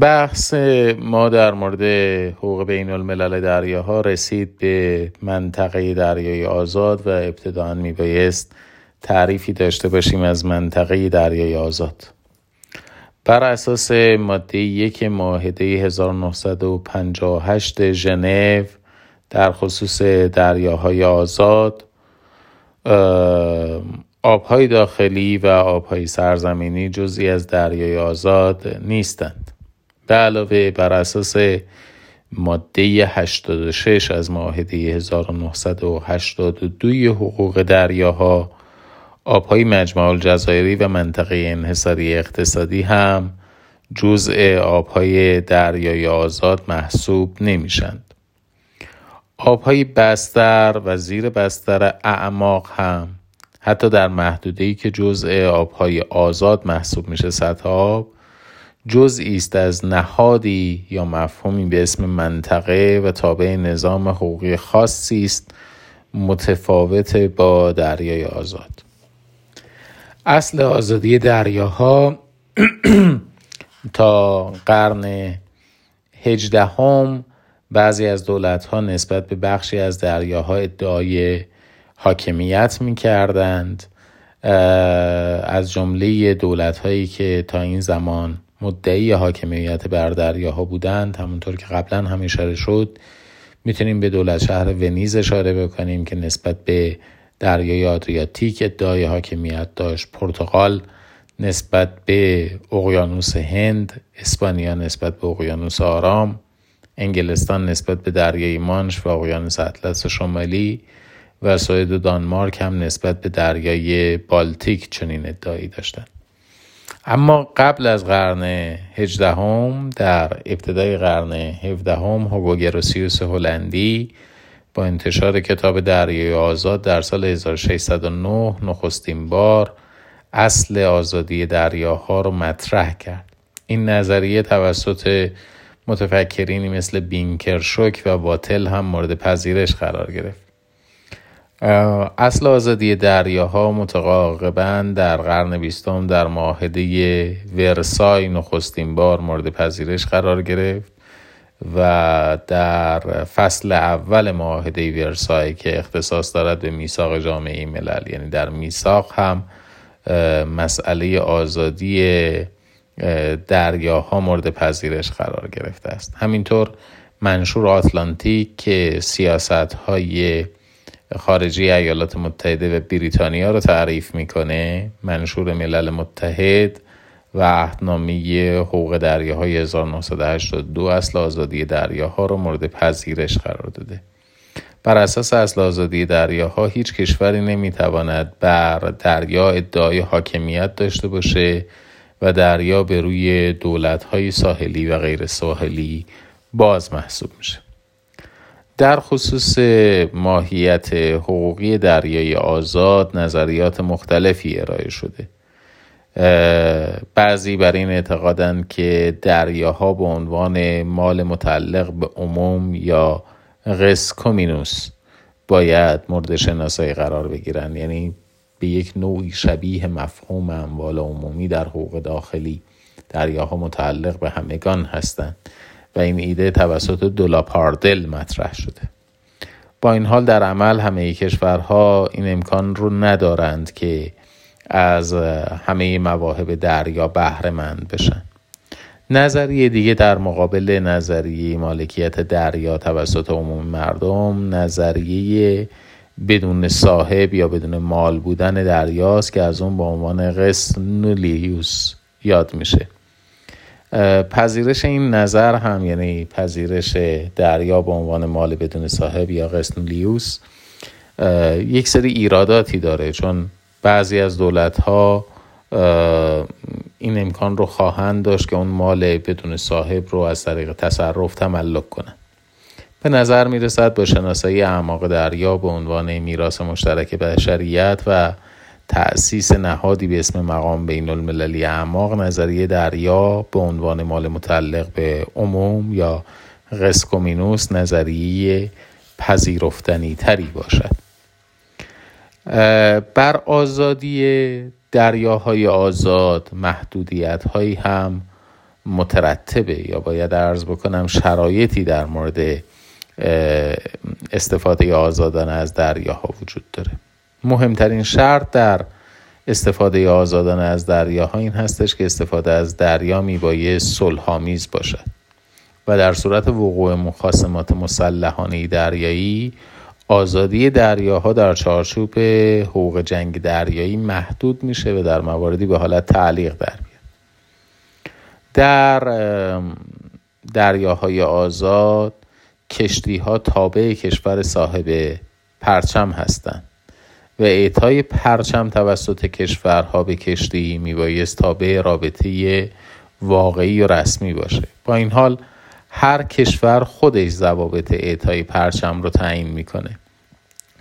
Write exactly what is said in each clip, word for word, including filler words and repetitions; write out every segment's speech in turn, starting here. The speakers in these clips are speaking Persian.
بحث ما در مورد حقوق بین الملل دریاها رسید به منطقه دریای آزاد و ابتداً میبایست تعریفی داشته باشیم از منطقه دریای آزاد. بر اساس ماده یک معاهده هزار و نهصد و پنجاه و هشت ژنو در خصوص دریاهای آزاد، آبهای داخلی و آبهای سرزمینی جزئی از دریای آزاد نیستند. به علاوه بر اساس ماده هشتاد و شش از معاهده هزار و نهصد و هشتاد و دو حقوق دریاها، آبهای مجمع الجزایری و منطقه انحصاری اقتصادی هم جزء آبهای دریای آزاد محسوب نمیشند. آبهای بستر و زیر بستر اعماق هم حتی در محدوده‌ای که جزء آبهای آزاد محسوب میشه، سطح آب جزئی است از نهادی یا مفهومی به اسم منطقه و تابع نظام حقوقی خاصی است متفاوت با دریای آزاد. اصل آزادی دریاها تا قرن هجدهم بعضی از دولت‌ها نسبت به بخشی از دریاها ادعای حاکمیت می‌کردند، از جمله دولت‌هایی که تا این زمان مدعی حاکمیت بر دریاها بودند. همونطور که قبلا هم اشاره شد، می‌تونیم به دولت شهر ونیز اشاره بکنیم که نسبت به دریای آدریاتیک ادعای حاکمیت داشت، پرتغال نسبت به اقیانوس هند، اسپانیا نسبت به اقیانوس آرام، انگلستان نسبت به دریای مانش و اقیانوس اطلس شمالی و سوئد و دانمارک هم نسبت به دریای بالتیک چنین ادعایی داشتند. اما قبل از قرن هجدهم، در ابتدای قرن هفدهم، هوگو گروسیوس هلندی با انتشار کتاب دریای آزاد در سال هزار و ششصد و نه نخستین بار اصل آزادی دریاها رو مطرح کرد. این نظریه توسط متفکرینی مثل بینکرشوک و واتل هم مورد پذیرش قرار گرفت. اصل آزادی دریاها متعاقباً در قرن بیستم در معاهده ورسای نخستین بار مورد پذیرش قرار گرفت و در فصل اول معاهده ورسای که اختصاص دارد به میثاق جامعه ملل، یعنی در میثاق هم مسئله آزادی دریاها مورد پذیرش قرار گرفته است. همینطور منشور آتلانتیک که سیاست‌های خارجی ایالات متحده و بریتانیا رو تعریف میکنه، منشور ملل متحد و عهدنامه حقوق دریاهای هزار و نهصد و هشتاد و دو اصل آزادی دریاها رو مورد پذیرش قرار داده. بر اساس اصل آزادی دریاها هیچ کشوری نمیتواند بر دریا ادعای حاکمیت داشته باشه و دریا به روی دولت‌های ساحلی و غیر ساحلی باز محسوب میشه. در خصوص ماهیت حقوقی دریای آزاد نظریات مختلفی ارائه شده. بعضی بر این اعتقادند که دریاها به عنوان مال متعلق به عموم یا res communis باید مورد شناسایی قرار بگیرند، یعنی به یک نوعی شبیه مفهوم اموال عمومی در حقوق داخلی، دریاها متعلق به همگان هستند و این ایده توسط دولاپاردل مطرح شده. با این حال در عمل همه کشورها این امکان رو ندارند که از همه مواهب دریا بهره مند بشن. نظریه دیگه در مقابل نظریه مالکیت دریا توسط عموم مردم، نظریه بدون صاحب یا بدون مال بودن دریاست که از اون به عنوان res nullius یاد میشه. پذیرش این نظر هم، یعنی پذیرش دریا به عنوان مال بدون صاحب یا res nullius، یک سری ایراداتی داره، چون بعضی از دولت‌ها این امکان رو خواهند داشت که اون مال بدون صاحب رو از طریق تصرف تملک کنن. به نظر میرسد با شناسایی اعماق دریا به عنوان میراث مشترک بشریت و تأسیس نهادی به اسم مقام بین المللی اعماق، نظریه دریا به عنوان مال متعلق به عموم یا res communis نظریه پذیرفتنی تری باشد. بر آزادی دریاهای آزاد محدودیت‌هایی هم مترتبه یا باید عرض بکنم شرایطی در مورد استفاده آزادانه از دریاها وجود داره. مهمترین شرط در استفاده آزادانه از دریاها این هستش که استفاده از دریا میبایه صلح‌آمیز باشد و در صورت وقوع مخاصمات مسلحانه دریایی آزادی دریاها در چارچوب حقوق جنگ دریایی محدود میشه و در مواردی به حالت تعلیق در میاد. در دریاهای آزاد کشتی ها تابع کشور صاحب پرچم هستند و اعطای پرچم توسط کشورها به کشتی میبایست تابع رابطه واقعی و رسمی باشه. با این حال هر کشور خودش ضوابط اعطای پرچم رو تعیین میکنه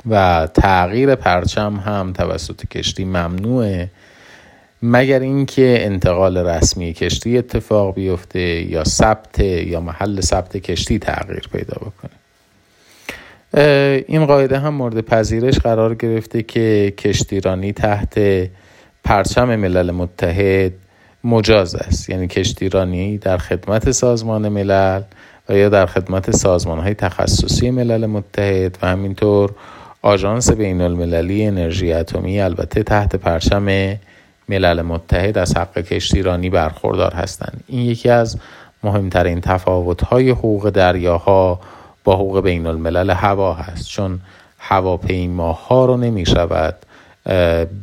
و تغییر پرچم هم توسط کشتی ممنوعه مگر اینکه انتقال رسمی کشتی اتفاق بیفته یا ثبت یا محل ثبت کشتی تغییر پیدا بکنه. این قاعده هم مورد پذیرش قرار گرفته که کشتیرانی تحت پرچم ملل متحد مجاز است، یعنی کشتیرانی در خدمت سازمان ملل و یا در خدمت سازمان‌های تخصصی ملل متحد و همینطور آژانس بین‌المللی انرژی اتمی البته تحت پرچم ملل متحد از حق کشتیرانی برخوردار هستند. این یکی از مهمترین تفاوت‌های حقوق دریاها با حقوق بین‌الملل هوا هست، چون هواپیماها رو نمی‌شود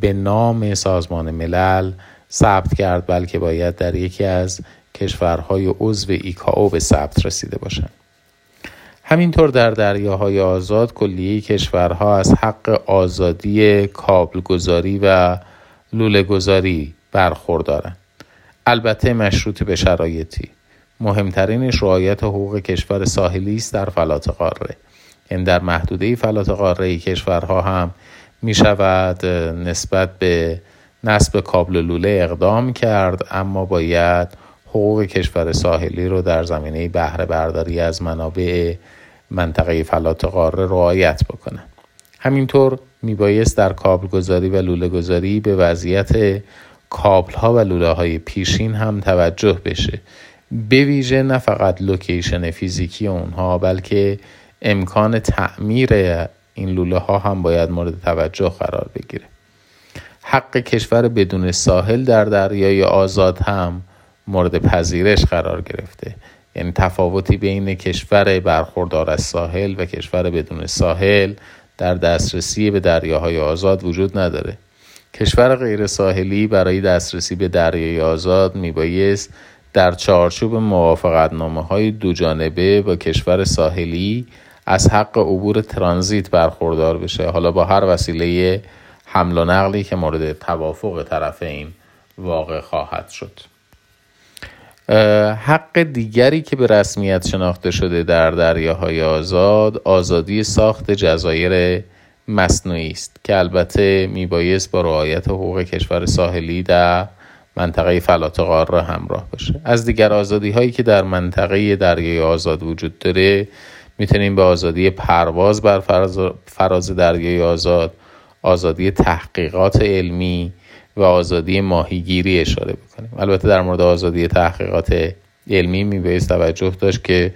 به نام سازمان ملل ثبت کرد، بلکه باید در یکی از کشورهای عضو ایکائو به ثبت رسیده باشند. همینطور در دریاهای آزاد کلیه کشورها از حق آزادی کابلگذاری و لوله‌گذاری برخوردارند، البته مشروط به شرایطی. مهمترینش رعایت حقوق کشور ساحلی است در فلات قاره. این در محدوده فلات قاره کشورها هم می شود نسبت به نصب کابل لوله اقدام کرد، اما باید حقوق کشور ساحلی رو در زمینه بهره برداری از منابع منطقه فلات قاره رعایت بکنند. همینطور میبایست در کابل گذاری و لوله گذاری به وضعیت کابل ها و لوله های پیشین هم توجه بشه، به ویژه نه فقط لوکیشن فیزیکی اونها بلکه امکان تعمیر این لوله ها هم باید مورد توجه قرار بگیره. حق کشور بدون ساحل در دریای آزاد هم مورد پذیرش قرار گرفته، یعنی تفاوتی بین کشور برخوردار از ساحل و کشور بدون ساحل در دسترسی به دریاهای آزاد وجود نداره. کشور غیر ساحلی برای دسترسی به دریای آزاد میبایست در چارچوب موافقتنامه‌های دو جانبه با کشور ساحلی از حق عبور ترانزیت برخوردار بشه، حالا با هر وسیله حمل و نقلی که مورد توافق طرفین واقع خواهد شد. حق دیگری که به رسمیت شناخته شده در دریاهای آزاد آزادی ساخت جزایر مصنوعی است که البته میبایست با رعایت حقوق کشور ساحلی در منطقه فلات قاره همراه باشه. از دیگر آزادی هایی که در منطقه دریای آزاد وجود داره میتونیم به آزادی پرواز بر فراز, فراز دریای آزاد، آزادی تحقیقات علمی و آزادی ماهیگیری اشاره بکنیم. البته در مورد آزادی تحقیقات علمی میبایست توجه داشت که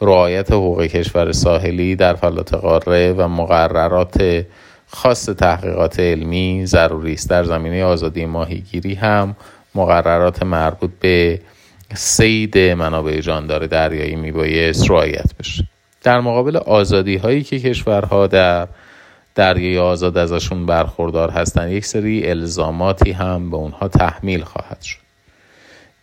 رعایت حقوق کشور ساحلی در فلات قاره و مقررات خاص تحقیقات علمی ضروری است. در زمینه آزادی ماهیگیری هم مقررات مربوط به صید منابع جاندار دریایی میبایست رعایت بشه. در مقابل آزادی هایی که کشورها در دریای آزاد ازشون برخوردار هستند یک سری الزاماتی هم به اونها تحمیل خواهد شد.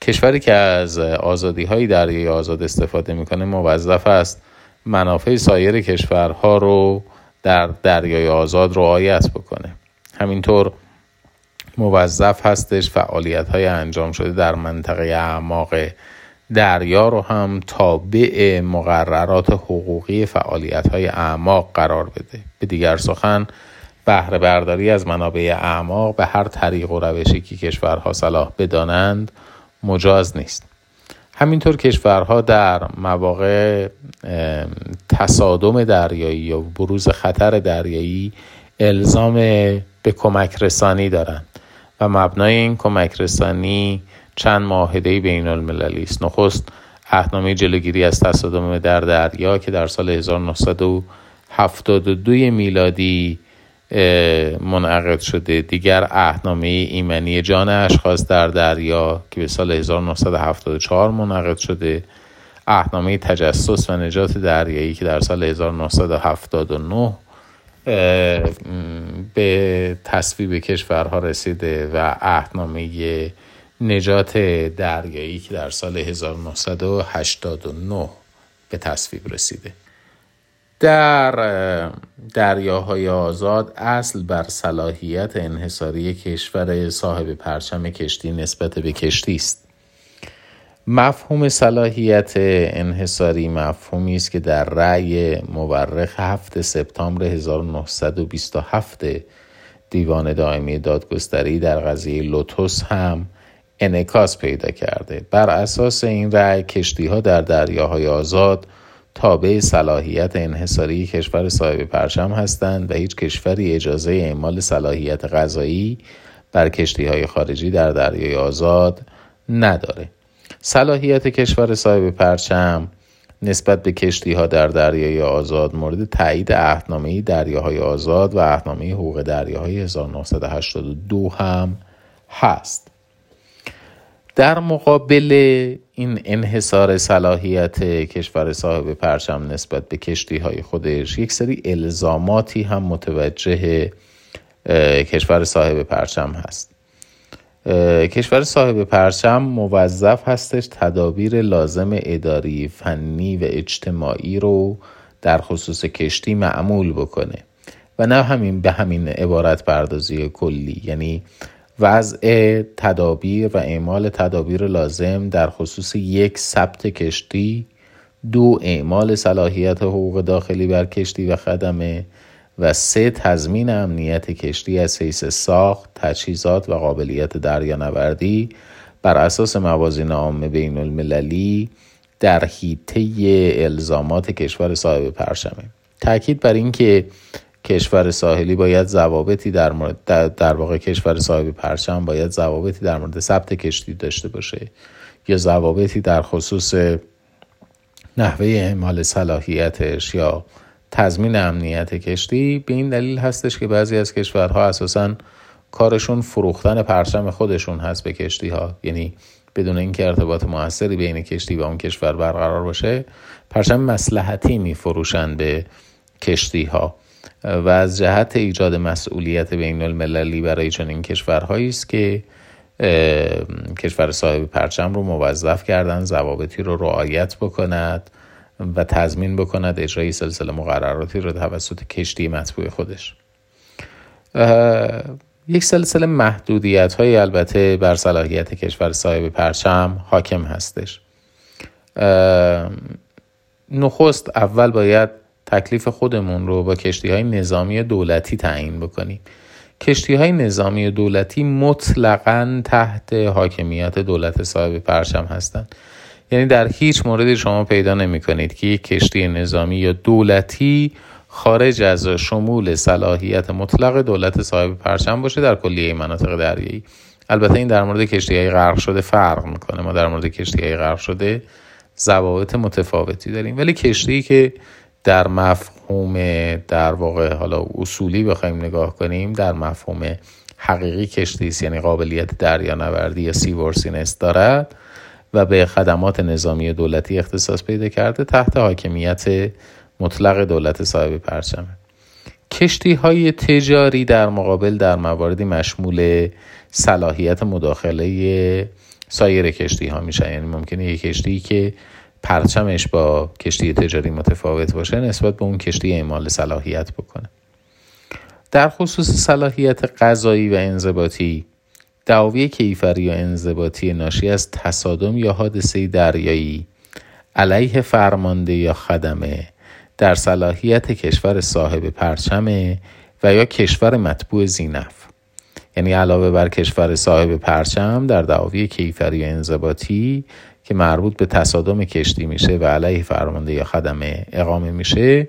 کشوری که از آزادی های دریای آزاد استفاده میکنه موظف است منافع سایر کشورها رو در دریای آزاد رعایت بکنه. همینطور موظف هستش فعالیت های انجام شده در منطقه اعماق دریا رو هم تابع مقررات حقوقی فعالیت‌های اعماق قرار بده. به دیگر سخن بهره برداری از منابع اعماق به هر طریق و روشی که کشورها صلاح بدانند مجاز نیست. همینطور کشورها در مواقع تصادم دریایی یا بروز خطر دریایی الزام به کمک رسانی دارند و مبنای این کمک رسانی چند معاهده بین المللی است. نخست عهدنامه جلوگیری از تصادم در دریا که در سال هزار و نهصد و هفتاد و دو میلادی منعقد شده. دیگر عهدنامه ایمنی جان اشخاص در دریا که به سال هزار و نهصد و هفتاد و چهار منعقد شده. عهدنامه تجسس و نجات دریایی که در سال هزار و نهصد و هفتاد و نه به تصویب کشورها رسیده و عهدنامه نجات دریایی که در سال هزار و نهصد و هشتاد و نه به تصویب رسیده. در دریاهای آزاد اصل بر صلاحیت انحصاری کشور صاحب پرچم کشتی نسبت به کشتی است. مفهوم صلاحیت انحصاری مفهومی است که در رأی مورخ هفتم سپتامبر هزار و نهصد و بیست و هفت دیوان دائمی دادگستری در قضیه لوتوس هم انعکاس پیدا کرده. بر اساس این رأی کشتی‌ها در دریاهای آزاد تابع صلاحیت انحصاری کشور صاحب پرچم هستند و هیچ کشوری اجازه اعمال صلاحیت قضایی بر کشتی‌های خارجی در دریای آزاد نداره. صلاحیت کشور صاحب پرچم نسبت به کشتی‌ها در دریای آزاد مورد تایید عهدنامه دریاهای آزاد و عهدنامه حقوق دریاهای هزار و نهصد و هشتاد و دو هم هست. در مقابل این انحصار صلاحیت کشور صاحب پرچم نسبت به کشتی‌های خودش، یک سری الزاماتی هم متوجه کشور صاحب پرچم هست. کشور صاحب پرچم موظف هستش تدابیر لازم اداری، فنی و اجتماعی رو در خصوص کشتی معمول بکنه و نه همین به همین عبارت پردازی کلی، یعنی وضع تدابیر و اعمال تدابیر لازم در خصوص یک ثبت کشتی، دو اعمال صلاحیت حقوق داخلی بر کشتی و خدمه و سه تضمین امنیت کشتی از حیث ساخت، تجهیزات و قابلیت دریانوردی بر اساس موازین عام بین المللی در حیطه الزامات کشور صاحب پرچمه. تأکید بر این که کشور ساحلی باید ضوابطی در مورد در واقع کشور صاحب پرچم باید ضوابطی در مورد ثبت کشتی داشته باشه یا ضوابطی در خصوص نحوه اعمال صلاحیتش یا تضمین امنیت کشتی، به این دلیل هستش که بعضی از کشورها اساساً کارشون فروختن پرچم خودشون هست به کشتی ها، یعنی بدون اینکه ارتباط موثری بین کشتی و اون کشور برقرار باشه پرچم مصلحتی میفروشن به کشتی ها و از جهت ایجاد مسئولیت بین المللی برای چنین کشورهایی است که کشور صاحب پرچم رو موظف کردن ضوابطی رو رعایت بکند و تضمین بکند اجرای سلسله مقرراتی رو توسط کشتی مطبوع خودش. یک سلسله محدودیت‌های البته بر صلاحیت کشور صاحب پرچم حاکم هستش. نخست اول باید تکلیف خودمون رو با کشتی‌های نظامی دولتی تعیین بکنیم. کشتی‌های نظامی دولتی مطلقاً تحت حاکمیت دولت صاحب پرچم هستند. یعنی در هیچ موردی شما پیدا نمی کنید که یک کشتی نظامی یا دولتی خارج از شمول صلاحیت مطلق دولت صاحب پرچم باشه در کلیه مناطق دریایی. البته این در مورد کشتی‌های غرق شده فرق میکنه. ما در مورد کشتی‌های غرق شده ضوابط متفاوتی داریم، ولی کشتی که در مفهوم در واقع حالا اصولی بخوایم نگاه کنیم، در مفهوم حقیقی کشتی است، یعنی قابلیت دریانوردی یا سیورسینس دارد و به خدمات نظامی دولتی اختصاص پیدا کرده، تحت حاکمیت مطلق دولت صاحب پرچمه. کشتی‌های تجاری در مقابل در مواردی مشمول صلاحیت مداخله سایر کشتی‌ها میشن، یعنی ممکنه یک کشتی که پرچمش با کشتی تجاری متفاوت باشه نسبت به اون کشتی اعمال صلاحیت بکنه. در خصوص صلاحیت قضایی و انضباطی، دعاوی کیفری یا انضباطی ناشی از تصادم یا حادثه دریایی علیه فرمانده یا خدمه در صلاحیت کشور صاحب پرچمه و یا کشور مطبوع زینف، یعنی علاوه بر کشور صاحب پرچم در دعاوی کیفری یا انضباطی که مربوط به تصادم کشتی میشه و علیه فرمانده یا خدمه اقامه میشه،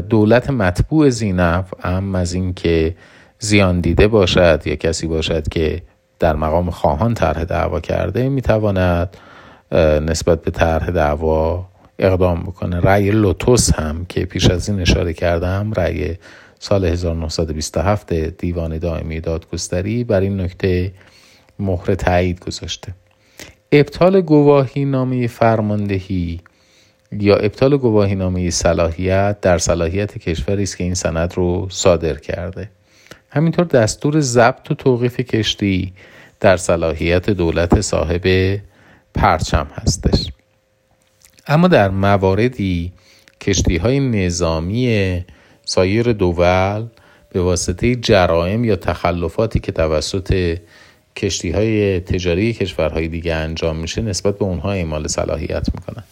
دولت مطبوع زینف هم از این که زیان دیده باشد یا کسی باشد که در مقام خواهان طرح دعوا کرده میتواند نسبت به طرح دعوا اقدام بکنه. رأی لوتوس هم که پیش از این اشاره کردم، رأی سال هزار و نهصد و بیست و هفت دیوان دائمی دادگستری بر این نکته مهر تایید گذاشته. ابطال گواهی نامه فرماندهی یا ابطال گواهی نامه صلاحیت در صلاحیت کشوری است که این سند رو صادر کرده. همینطور دستور ضبط و توقیف کشتی در صلاحیت دولت صاحب پرچم هستش. اما در مواردی کشتی‌های نظامی سایر دول به واسطه جرائم یا تخلفاتی که توسط کشتی‌های تجاری کشورهای دیگه انجام میشه نسبت به اونها اعمال صلاحیت میکنن،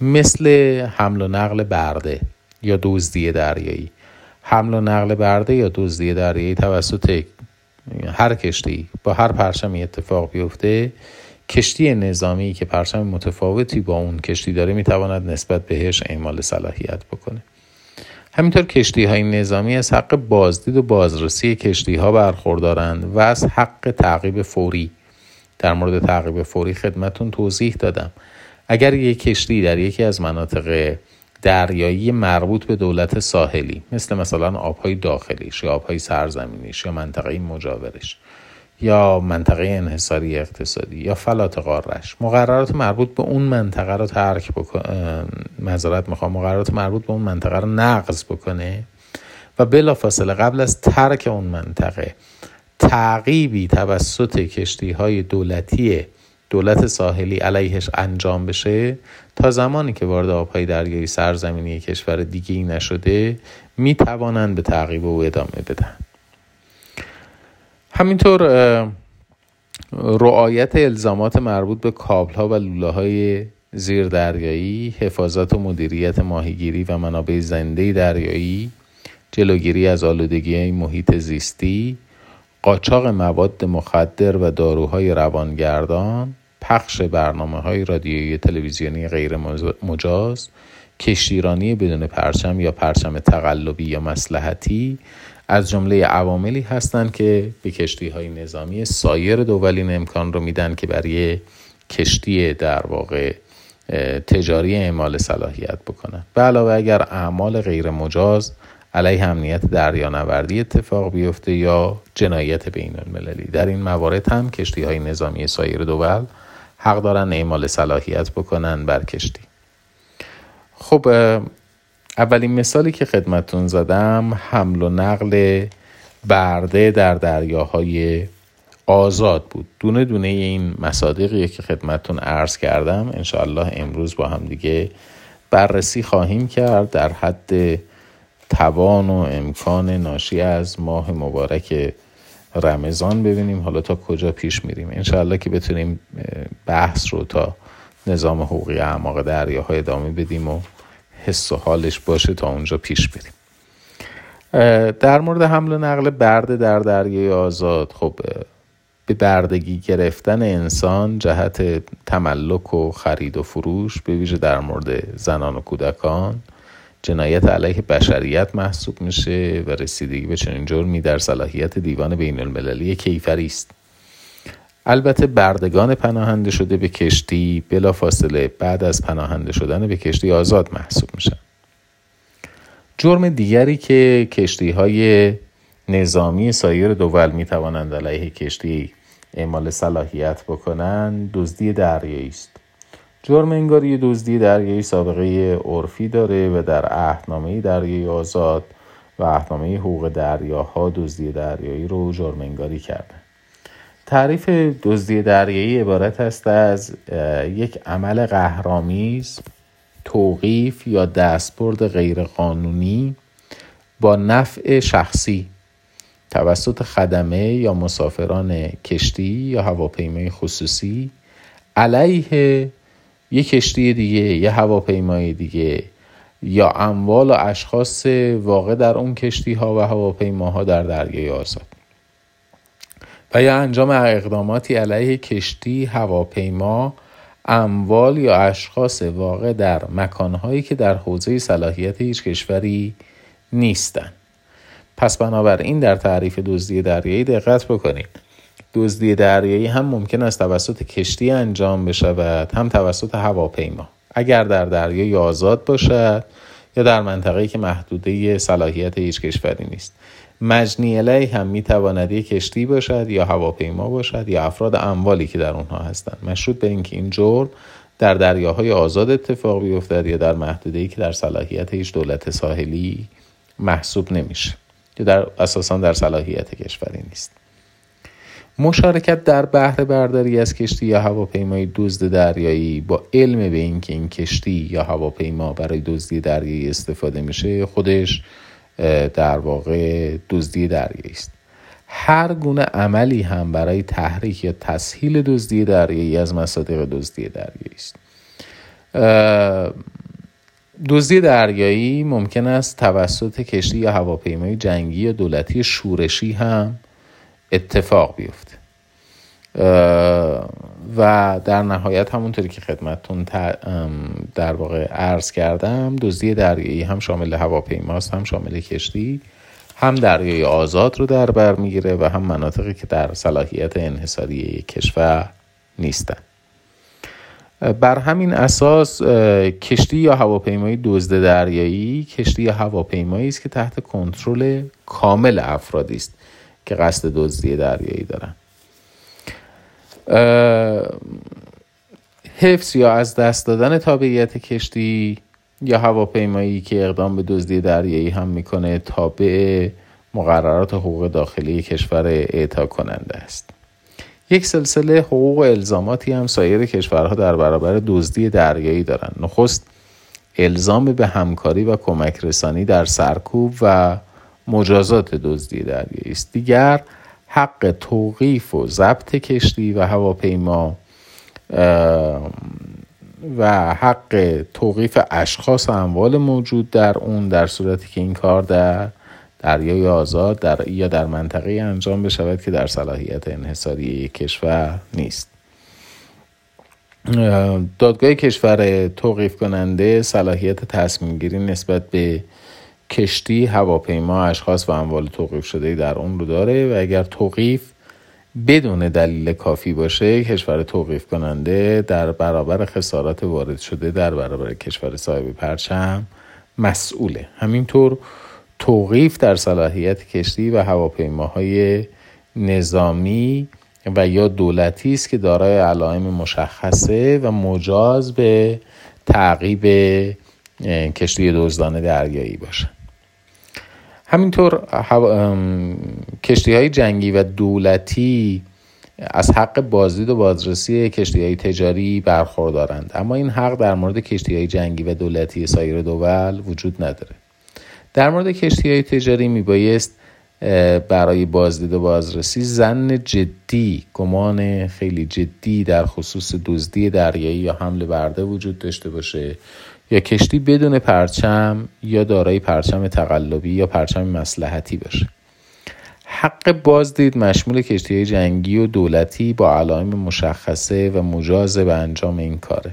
مثل حمل و نقل برده یا دزدی دریایی. حمل و نقل برده یا دزدی دریایی توسط هر کشتی با هر پرچمی اتفاق بیفته، کشتی نظامی که پرچم متفاوتی با اون کشتی داره میتواند نسبت بهش اعمال صلاحیت بکنه. همینطور کشتی های نظامی از حق بازدید و بازرسی کشتی ها برخوردارند و از حق تعقیب فوری. در مورد تعقیب فوری خدمتون توضیح دادم. اگر یک کشتی در یکی از مناطق دریایی مربوط به دولت ساحلی، مثل مثلا آبهای داخلیش یا آبهای سرزمینیش یا منطقه مجاورش یا منطقه انحصاری اقتصادی یا فلات قاره‌اش، مقررات مربوط به اون منطقه رو ترک بکنه، معذرت میخوام، مقررات مربوط به اون منطقه رو نقض بکنه و بلافاصله قبل از ترک اون منطقه تعقیبی توسط کشتی‌های دولتی دولت ساحلی علیهش انجام بشه، تا زمانی که وارد آبهای دریایی سرزمینی کشور دیگه‌ای نشده میتوانند به تعقیب او ادامه بدن. همینطور رعایت الزامات مربوط به کابل‌ها و لوله‌های زیردریایی، حفاظت و مدیریت ماهیگیری و منابع زنده دریایی، جلوگیری از آلودگی محیط زیستی، قاچاق مواد مخدر و داروهای روانگردان، پخش برنامه‌های رادیویی و تلویزیونی غیر مجاز، کشتیرانی بدون پرچم یا پرچم تقلبی یا مصلحتی از جمله عواملی هستند که به کشتی‌های نظامی سایر دول این امکان رو میدن که برای کشتی در واقع تجاری اعمال صلاحیت بکنن. به علاوه اگر اعمال غیر مجاز علیه امنیت دریانوردی اتفاق بیفته یا جنایت بین المللی، در این موارد هم کشتی‌های نظامی سایر دول حق دارن اعمال صلاحیت بکنن بر کشتی. خب اولین مثالی که خدمتون زدم حمل و نقل برده در دریاهای آزاد بود. دونه دونه این مصادیقی که خدمتون عرض کردم انشاءالله امروز با هم دیگه بررسی خواهیم کرد در حد توان و امکان ناشی از ماه مبارک رمضان. ببینیم حالا تا کجا پیش میریم، انشاءالله که بتونیم بحث رو تا نظام حقوقی اعماق دریاها ادامه بدیم و حس و حالش باشه تا اونجا پیش بریم. در مورد حمل و نقل برده در دریای آزاد، خب به بردگی گرفتن انسان جهت تملک و خرید و فروش، به ویژه در مورد زنان و کودکان، جنایت علیه بشریت محسوب میشه و رسیدگی به چنین جرمی در صلاحیت دیوان بین المللی کیفری است. البته بردگان پناهنده شده به کشتی بلافاصله بعد از پناهنده شدن به کشتی آزاد محسوب میشن. جرم دیگری که کشتی‌های نظامی سایر دول میتوانند علیه کشتی اعمال صلاحیت بکنند دزدی دریایی است. جرم انگاری دزدی دریایی سابقه عرفی داره و در عهدنامه دریای آزاد و عهدنامه حقوق دریاها دزدی دریایی رو جرم انگاری کرده. تعریف دزدی دریایی عبارت است از یک عمل قهرآمیز، توقیف یا دستبرد غیرقانونی با نفع شخصی توسط خدمه یا مسافران کشتی یا هواپیمای خصوصی علیه یک کشتی دیگه، یه هواپیمای دیگه یا اموال و اشخاص واقع در اون کشتی ها و هواپیماها در دریای آزاد، و یا انجام اقداماتی علیه کشتی، هواپیما، اموال یا اشخاص واقع در مکانهایی که در حوزه صلاحیت هیچ کشوری نیستند. پس بنابراین در تعریف دزدی دریایی دقت بکنید. دزدی دریایی هم ممکن است توسط کشتی انجام بشود، هم توسط هواپیما اگر در دریای آزاد باشد یا در منطقه‌ای که محدوده صلاحیت هیچ کشوری نیست. مجنی علیه هم میتواند یک کشتی باشد یا هواپیما باشد یا افراد اموالی که در اونها هستند، مشروط به اینکه این جرم در دریاهای آزاد اتفاق بیفتد یا در محدوده‌ای که در صلاحیت هیچ دولت ساحلی محسوب نمیشه که در اساساً در صلاحیت کشوری نیست. مشارکت در بهره برداری از کشتی یا هواپیمای دزد دریایی با علم به اینکه این کشتی یا هواپیما برای دزدی دریایی استفاده میشه، خودش در واقع دزدی دریایی است. هر گونه عملی هم برای تحریک یا تسهیل دزدی دریایی از مصادیق دزدی دریایی است. دزدی دریایی ممکن است توسط کشتی یا هواپیمای جنگی یا دولتی شورشی هم اتفاق بیفته و در نهایت همونطوری که خدمتتون در واقع عرض کردم، دزدی دریایی هم شامل هواپیماست، هم شامل کشتی، هم دریای آزاد رو در بر میگیره و هم مناطقی که در صلاحیت انحصاری یک کشور نیستن. بر همین اساس کشتی یا هواپیمای دزد دریایی کشتی یا هواپیمایی است که تحت کنترل کامل افرادی است که قصد دزدی دریایی دارن. حفظ یا از دست دادن تابعیت کشتی یا هواپیمایی که اقدام به دزدی دریایی هم میکنه تابع مقررات حقوق داخلی کشور اعطا کننده است. یک سلسله حقوق و الزاماتی هم سایر کشورها در برابر دزدی دریایی دارند. نخست الزام به همکاری و کمک رسانی در سرکوب و مجازات دزدی دریایی است. دیگر حق توقیف و ضبط کشتی و هواپیما و حق توقیف اشخاص و اموال موجود در اون در صورتی که این کار در دریای آزاد در یا در منطقه انجام بشود که در صلاحیت انحصاری یک کشور نیست. دادگاه کشور توقیف کننده صلاحیت تصمیم گیری نسبت به کشتی، هواپیما، اشخاص و اموال توقیف شده در اون رو داره و اگر توقیف بدون دلیل کافی باشه، کشور توقیف کننده در برابر خسارات وارد شده در برابر کشور صاحب پرچم مسئوله. همینطور توقیف در صلاحیت کشتی و هواپیماهای نظامی و یا دولتی است که دارای علائم مشخصه و مجاز به تعقیب کشتی دزدانه دریایی باشه. همینطور هوا... کشتی های جنگی و دولتی از حق بازدید و بازرسی کشتی های تجاری برخوردارند، اما این حق در مورد کشتی های جنگی و دولتی سایر دول وجود نداره. در مورد کشتی های تجاری میبایست برای بازدید و بازرسی ظن جدی، گمان خیلی جدی در خصوص دزدی دریایی یا حمله برده وجود داشته باشه یا کشتی بدون پرچم یا دارای پرچم تقلبی یا پرچم مصلحتی باشه. حق بازدید مشمول کشتی جنگی و دولتی با علائم مشخصه و مجاز به انجام این کاره.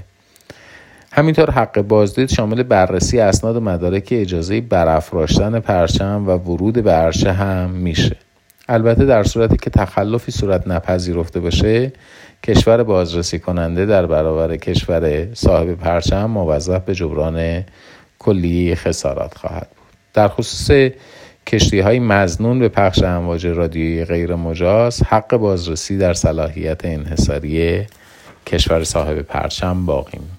همینطور حق بازدید شامل بررسی اسناد و مدارک، اجازه برافراشتن پرچم و ورود به عرشه هم میشه. البته در صورتی که تخلفی صورت نپذیرفته باشه، کشور بازرسی کننده در برابر کشور صاحب پرچم موظف به جبران کلی خسارات خواهد بود. در خصوص کشتی‌های مظنون به پخش امواج رادیویی غیر مجاز، حق بازرسی در صلاحیت انحصاری کشور صاحب پرچم باقی می‌ماند.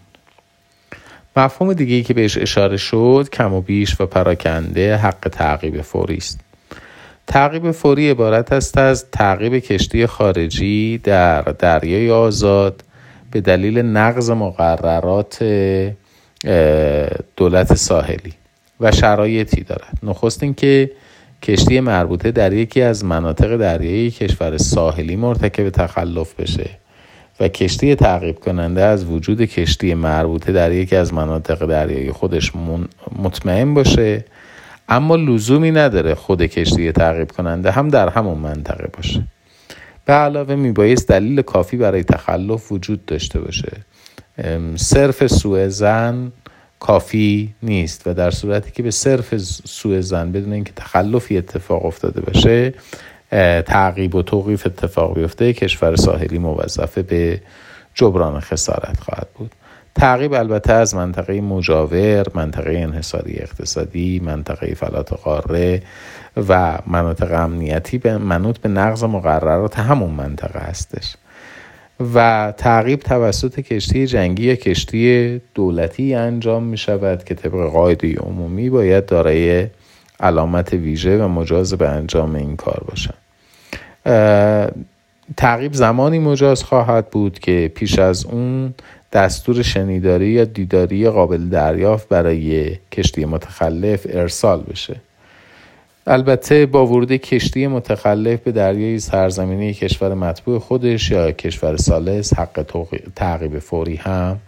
مفهوم دیگه‌ای که بهش اشاره شد، کم و بیش و پراکنده، حق تعقیب فوری است. تعقیب فوری عبارت است از تعقیب کشتی خارجی در دریای آزاد به دلیل نقض مقررات دولت ساحلی و شرایطی دارد. نخست این که کشتی مربوطه در یکی از مناطق دریایی کشور ساحلی مرتکب تخلف بشه و کشتی تعقیب کننده از وجود کشتی مربوطه در یکی از مناطق دریایی خودش مطمئن باشه، اما لزومی نداره خود کشتی تعقیب کننده هم در همون منطقه باشه. به علاوه میبایست دلیل کافی برای تخلف وجود داشته باشه. صرف سوء ظن کافی نیست و در صورتی که به صرف سوء ظن بدون اینکه تخلفی اتفاق افتاده باشه، تعقیب و توقیف اتفاق بیفته کشور ساحلی موظف به جبران خسارت خواهد بود. تعقیب البته از منطقه مجاور، منطقه انحصاری اقتصادی، منطقه فلات قاره و مناطق امنیتی به منوط به نقض مقررات همون منطقه هستش و تعقیب توسط کشتی جنگی یا کشتی دولتی انجام می شود که طبق قاعده عمومی باید دارای علامت ویژه و مجاز به انجام این کار باشند. تعقیب زمانی مجاز خواهد بود که پیش از اون دستور شنیداری یا دیداری قابل دریافت برای کشتی متخلف ارسال بشه. البته با ورود کشتی متخلف به دریای سرزمینی کشور مطبوع خودش یا کشور ثالث حق تعقیب فوری هم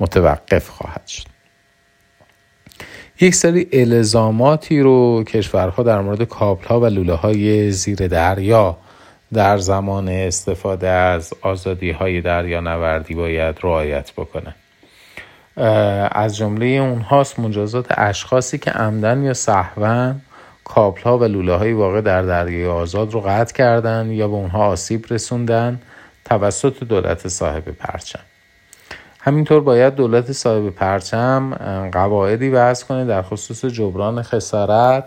متوقف خواهد شد. یک سری الزاماتی رو کشورها در مورد کابل‌ها و لوله‌های زیر دریا در زمان استفاده از آزادی‌های دریانوردی باید رعایت بکنه. از جمله اونهاست مجازات اشخاصی که عمدن یا سهواً کابل‌ها و لوله‌های واقع در دریای آزاد رو قطع کردن یا به اونها آسیب رسوندن توسط دولت صاحب پرچم. همینطور باید دولت صاحب پرچم قواعدی وضع کنه در خصوص جبران خسارت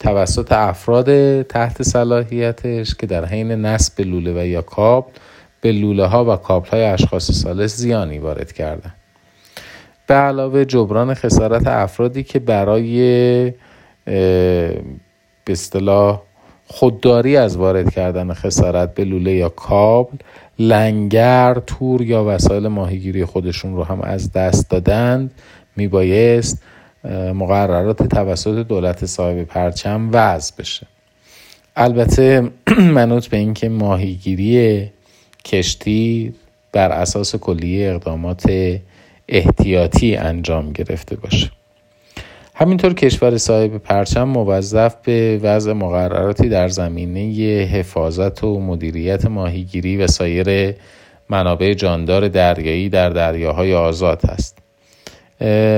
توسط افراد تحت صلاحیتش که در حین نصب لوله و یا کابل به لوله ها و کابل های اشخاص ثالث زیانی وارد کردن. به علاوه جبران خسارت افرادی که برای به اصطلاح خودداری از وارد کردن خسارت به لوله یا کابل، لنگر، تور یا وسایل ماهیگیری خودشون رو هم از دست دادند میبایست مقررات توسط دولت صاحب پرچم وضع بشه. البته منوط به اینکه ماهیگیری کشتی بر اساس کلیه اقدامات احتیاطی انجام گرفته باشه. همینطور کشور صاحب پرچم موظف به وضع مقرراتی در زمینه حفاظت و مدیریت ماهیگیری و سایر منابع جاندار دریایی در دریاهای آزاد است.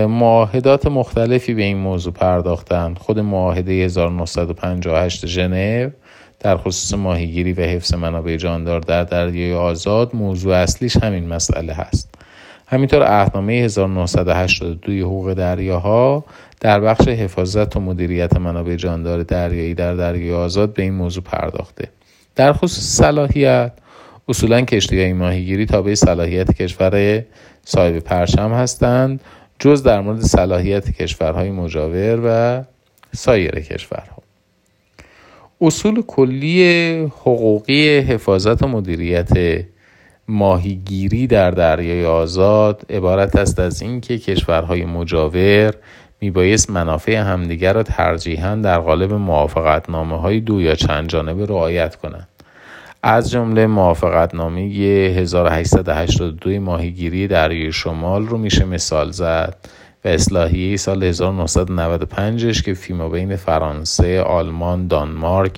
معاهدات مختلفی به این موضوع پرداختند. خود معاهده هزار و نهصد و پنجاه و هشت ژنو در خصوص ماهیگیری و حفظ منابع جاندار در دریای آزاد موضوع اصلیش همین مسئله هست. همینطور عهدنامه هزار و نهصد و هشتاد و دو حقوق دریاها در بخش حفاظت و مدیریت منابع جاندار دریایی در دریای آزاد به این موضوع پرداخته. در خصوص صلاحیت، اصولاً کشتی‌های ماهیگیری تابع صلاحیت کشور صاحب پرچم هستند، جز در مورد صلاحیت کشورهای مجاور و سایر کشورها. اصول کلی حقوقی حفاظت و مدیریت ماهیگیری در دریای آزاد عبارت است از این که کشورهای مجاور میبایست منافع همدیگر را ترجیحاً در قالب موافقتنامه‌های دو یا چند جانبه رعایت کنند. از جمله موافقتنامه هزار و هشتصد و هشتاد و دو ماهیگیری دریای شمال رو میشه مثال زد و اصلاحیه سال هزار و نهصد و نود و پنج که فیمابین فرانسه، آلمان، دانمارک،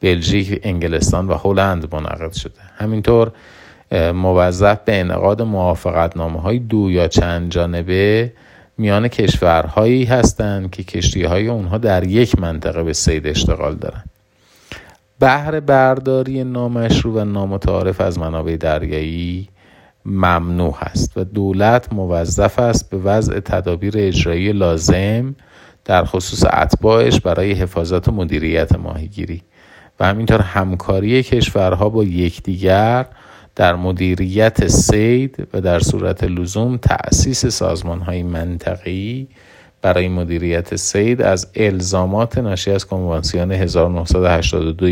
بلژیک، انگلستان و هلند منعقد شده. همینطور موظف به انعقاد موافقتنامه‌های دو یا چند جانبه میان کشورهایی هستند که کشتی‌های اونها در یک منطقه به صید اشتغال دارند. بهره برداری نامشروع و نامتعارف از منابع دریایی ممنوع است و دولت موظف است به وضع تدابیر اجرایی لازم در خصوص اتباعش برای حفاظت و مدیریت ماهیگیری و همینطور همکاری کشورها با یکدیگر در مدیریت صید و در صورت لزوم تأسیس سازمان‌های منطقه‌ای برای مدیریت صید از الزامات ناشی از کنوانسیون هزار و نهصد و هشتاد و دو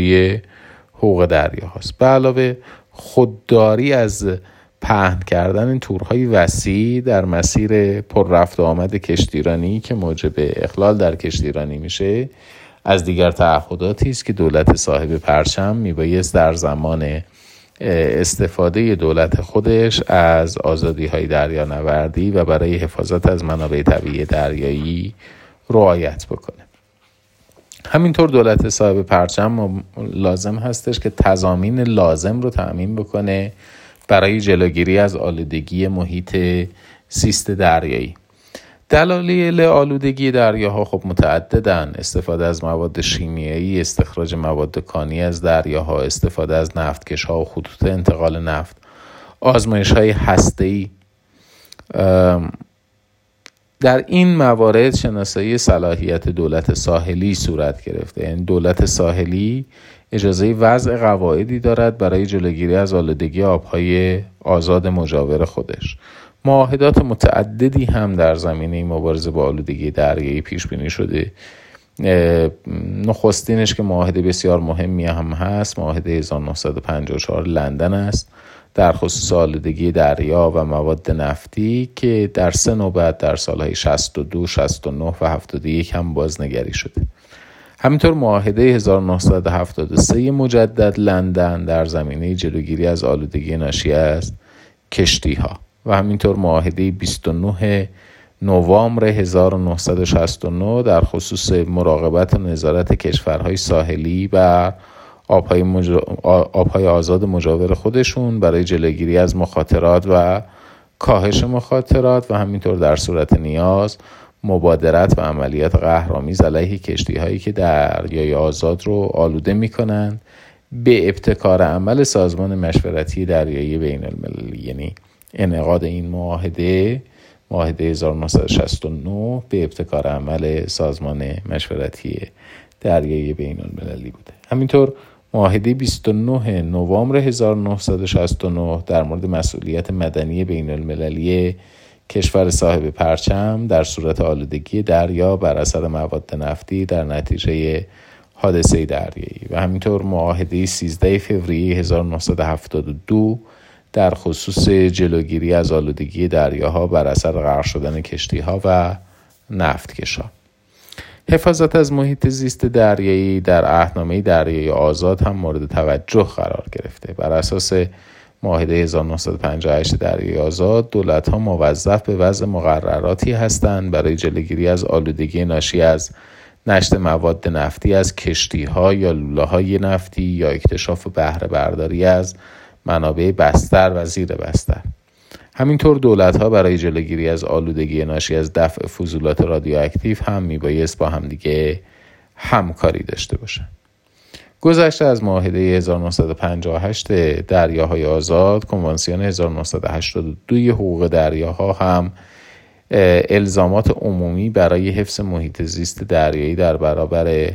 حقوق دریاهاست. به علاوه خودداری از پهن کردن تورهای وسیع در مسیر پر رفت و آمد کشتیرانی که موجب اخلال در کشتیرانی میشه از دیگر تعهداتی است که دولت صاحب پرچم میبایست در زمان استفاده دولت خودش از آزادی‌های دریانوردی و برای حفاظت از منابع طبیعی دریایی رعایت بکنه. همینطور دولت صاحب پرچم لازم هستش که تضامین لازم رو تأمین بکنه برای جلوگیری از آلودگی محیط سیست دریایی. دلایل آلودگی دریاها خب متعددن، استفاده از مواد شیمیایی، استخراج مواد کانی از دریاها، استفاده از نفتکش‌ها و خطوط انتقال نفت، آزمایش‌های هسته‌ای. در این موارد شناسایی صلاحیت دولت ساحلی صورت گرفته. یعنی دولت ساحلی اجازه وضع قواعدی دارد برای جلوگیری از آلودگی آبهای آزاد مجاور خودش. معاهدات متعددی هم در زمینه مبارزه با آلودگی دریایی پیش بینی شده. نخستینش که معاهده بسیار مهمی هم هست، معاهده هزار و نهصد و پنجاه و چهار لندن است در خصوص آلودگی دریا و مواد نفتی که در سه نوبت در سالهای شصت و دو، شصت و نه و هفتاد و یک هم بازنگری شده. همینطور معاهده هزار و نهصد و هفتاد و سه مجدد لندن در زمینه جلوگیری از آلودگی ناشی از کشتی ها و همینطور معاهده بیست و نه نوامبر هزار و نهصد و شصت و نه در خصوص مراقبت و نظارت کشورهای ساحلی بر آبهای, مجا... آبهای آزاد مجاور خودشون برای جلوگیری از مخاطرات و کاهش مخاطرات و همینطور در صورت نیاز مبادرت و عملیات قهرآمیز علیه کشتی‌هایی که دریای آزاد رو آلوده می‌کنند به ابتکار عمل سازمان مشورتی دریایی بین المللی. یعنی انعقاد این معاهده معاهده هزار و نهصد و شصت و نه به ابتکار عمل سازمان مشورتی دریایی بین المللی بوده. همینطور معاهده بیست و نه نوامبر هزار و نهصد و شصت و نه در مورد مسئولیت مدنی بین المللی کشور صاحب پرچم در صورت آلودگی دریا بر اثر مواد نفتی در نتیجه حادثه دریایی و همینطور معاهده سیزده فوریه هزار و نهصد و هفتاد و دو در خصوص جلوگیری از آلودگی دریاها بر اثر غرق شدن کشتی‌ها و نفتکش‌ها. حفاظت از محیط زیست دریایی در عهدنامه دریای آزاد هم مورد توجه قرار گرفته. بر اساس معاهده هزار و نهصد و پنجاه و هشت دریای آزاد دولت‌ها موظف به وضع مقرراتی هستند برای جلوگیری از آلودگی ناشی از نشت مواد نفتی از کشتی‌ها یا لوله‌های نفتی یا اکتشاف و بهره برداری از منابع بستر و زیر بستر. همینطور دولت‌ها برای جلوگیری از آلودگی ناشی از دفع فضولات رادیواکتیو هم میبایست با همدیگه همکاری داشته باشند. گذشته از معاهده هزار و نهصد و پنجاه و هشت دریاهای آزاد، کنوانسیون هزار و نهصد و هشتاد و دو حقوق دریاها هم الزامات عمومی برای حفظ محیط زیست دریایی در برابر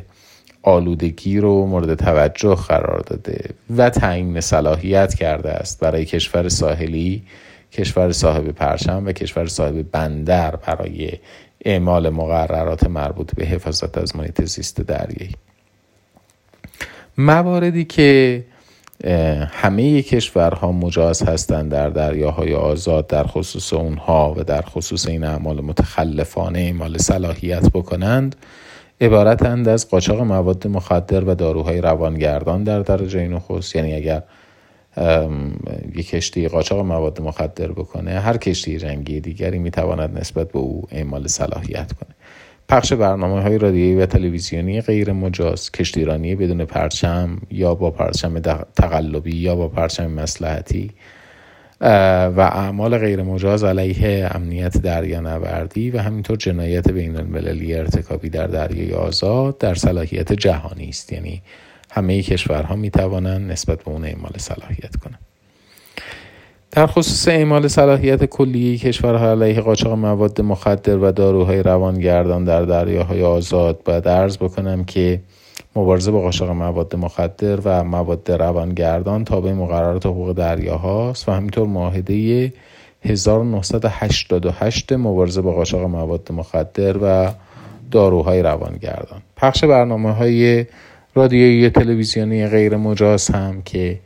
آلودگی رو مورد توجه قرار داده و تعیین صلاحیت کرده است برای کشور ساحلی، کشور صاحب پرچم و کشور صاحب بندر برای اعمال مقررات مربوط به حفاظت از محیط زیست دریایی. مواردی که همه کشورها مجاز هستند در دریاهای آزاد در خصوص اونها و در خصوص این اعمال متخلفانه اعمال صلاحیت بکنند عبارتند از قاچاق مواد مخدر و داروهای روانگردان در درجه نخست. یعنی اگر یک کشتی قاچاق مواد مخدر بکنه، هر کشتی رنگی دیگری میتواند نسبت به او اعمال صلاحیت کنه. پخش برنامه‌های رادیویی و تلویزیونی غیر مجاز، کشتیرانی بدون پرچم یا با پرچم تقلبی یا با پرچم مصلحتی و اعمال غیر مجاز علیه امنیت دریانوردی و همینطور جنایت بین المللی ارتکابی در دریای آزاد در صلاحیت جهانی است. یعنی همه کشورها می توانند نسبت به اون اعمال صلاحیت کنند. در خصوص اعمال صلاحیت کلیه کشورها علیه قاچاق مواد مخدر و داروهای روانگردان در دریاهای آزاد باید عرض بکنم که مبارزه با قاچاق مواد مخدر و مواد روانگردان تابع مقررات حقوق دریاهاست و همینطور معاهده هزار و نهصد و هشتاد و هشت مبارزه با قاچاق مواد مخدر و داروهای روانگردان. پخش برنامه‌های رادیویی و تلویزیونی غیر مجاز هم که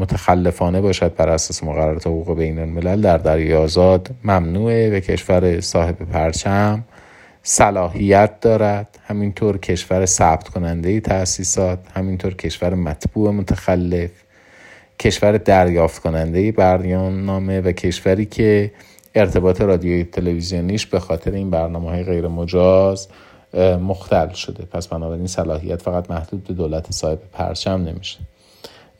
متخلفانه باشد بر اساس مقررات حقوق بین الملل در دریای آزاد ممنوعه و کشور صاحب پرچم صلاحیت دارد، همینطور کشور ثبت کننده تأسیسات، همینطور کشور مطبوع متخلف، کشور دریافت کننده برنامه و کشوری که ارتباط رادیویی و تلویزیونیش به خاطر این برنامه‌های غیر مجاز مختل شده. پس بنابراین صلاحیت فقط محدود به دولت صاحب پرچم نمیشه.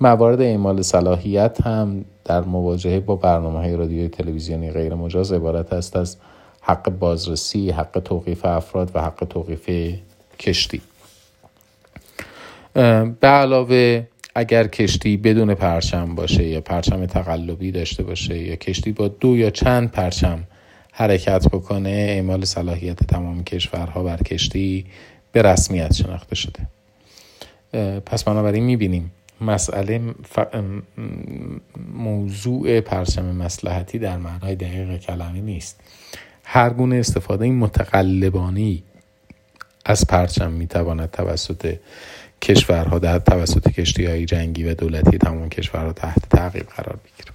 موارد اعمال صلاحیت هم در مواجهه با برنامه‌های رادیویی و تلویزیونی غیر مجاز عبارت است از حق بازرسی، حق توقیف افراد و حق توقیف کشتی. به علاوه اگر کشتی بدون پرچم باشه یا پرچم تقلبی داشته باشه یا کشتی با دو یا چند پرچم حرکت بکنه، اعمال صلاحیت تمام کشورها بر کشتی به رسمیت شناخته شده. پس بنابراین می‌بینیم مسئله ف... موضوع پرچم مصلحتی در معنای دقیق کلمه نیست. هر گونه استفاده متقلبانی از پرچم میتواند توسط کشورها در توسط کشتی‌های جنگی و دولتی تمام کشورها تحت تعقیب قرار بگیرد.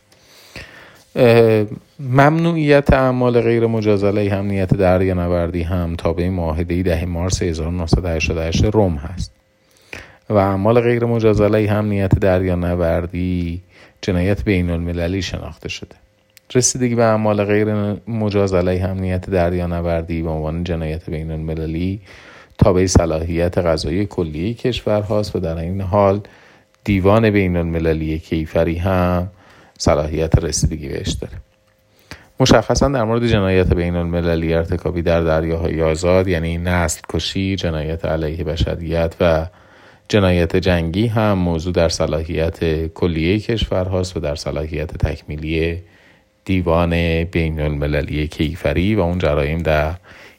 ممنوعیت اعمال غیر مجاز علیه امنیت دریانوردی هم تابع معاهده دهم مارس هزار و نهصد و هشتاد و هشت روم هست و اعمال غیر مجاز علیه امنیت دریانوردی جنایت بین المللی شناخته شده. رسیدگی به اعمال غیر مجاز علیه امنیت دریانوردی به عنوان جنایت بین المللی تابع صلاحیت قضایی کلیه کشورهاست و در این حال دیوان بین المللی کیفری هم صلاحیت رسیدگی بهش داره. مشخصا در مورد جنایت بین المللی ارتکابی در دریاهای آزاد، یعنی نسل کشی، جنایت علیه بشریت و جنایت جنگی هم موضوع در صلاحیت کلیه کشورهاست و در صلاحیت تکمیلی دیوان بین المللی کیفری و اون جرایم در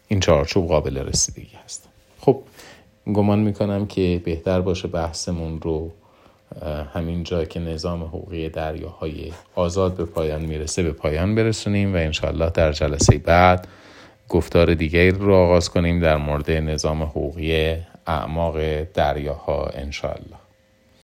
این چارچوب قابل رسیدگی هست. خب گمان میکنم که بهتر باشه بحثمون رو همین جا که نظام حقوقی دریاهای آزاد به پایان میرسه به پایان برسونیم و انشاءالله در جلسه بعد گفتار دیگری رو آغاز کنیم در مورد نظام حقوقی اعماق دریاها انشاءالله.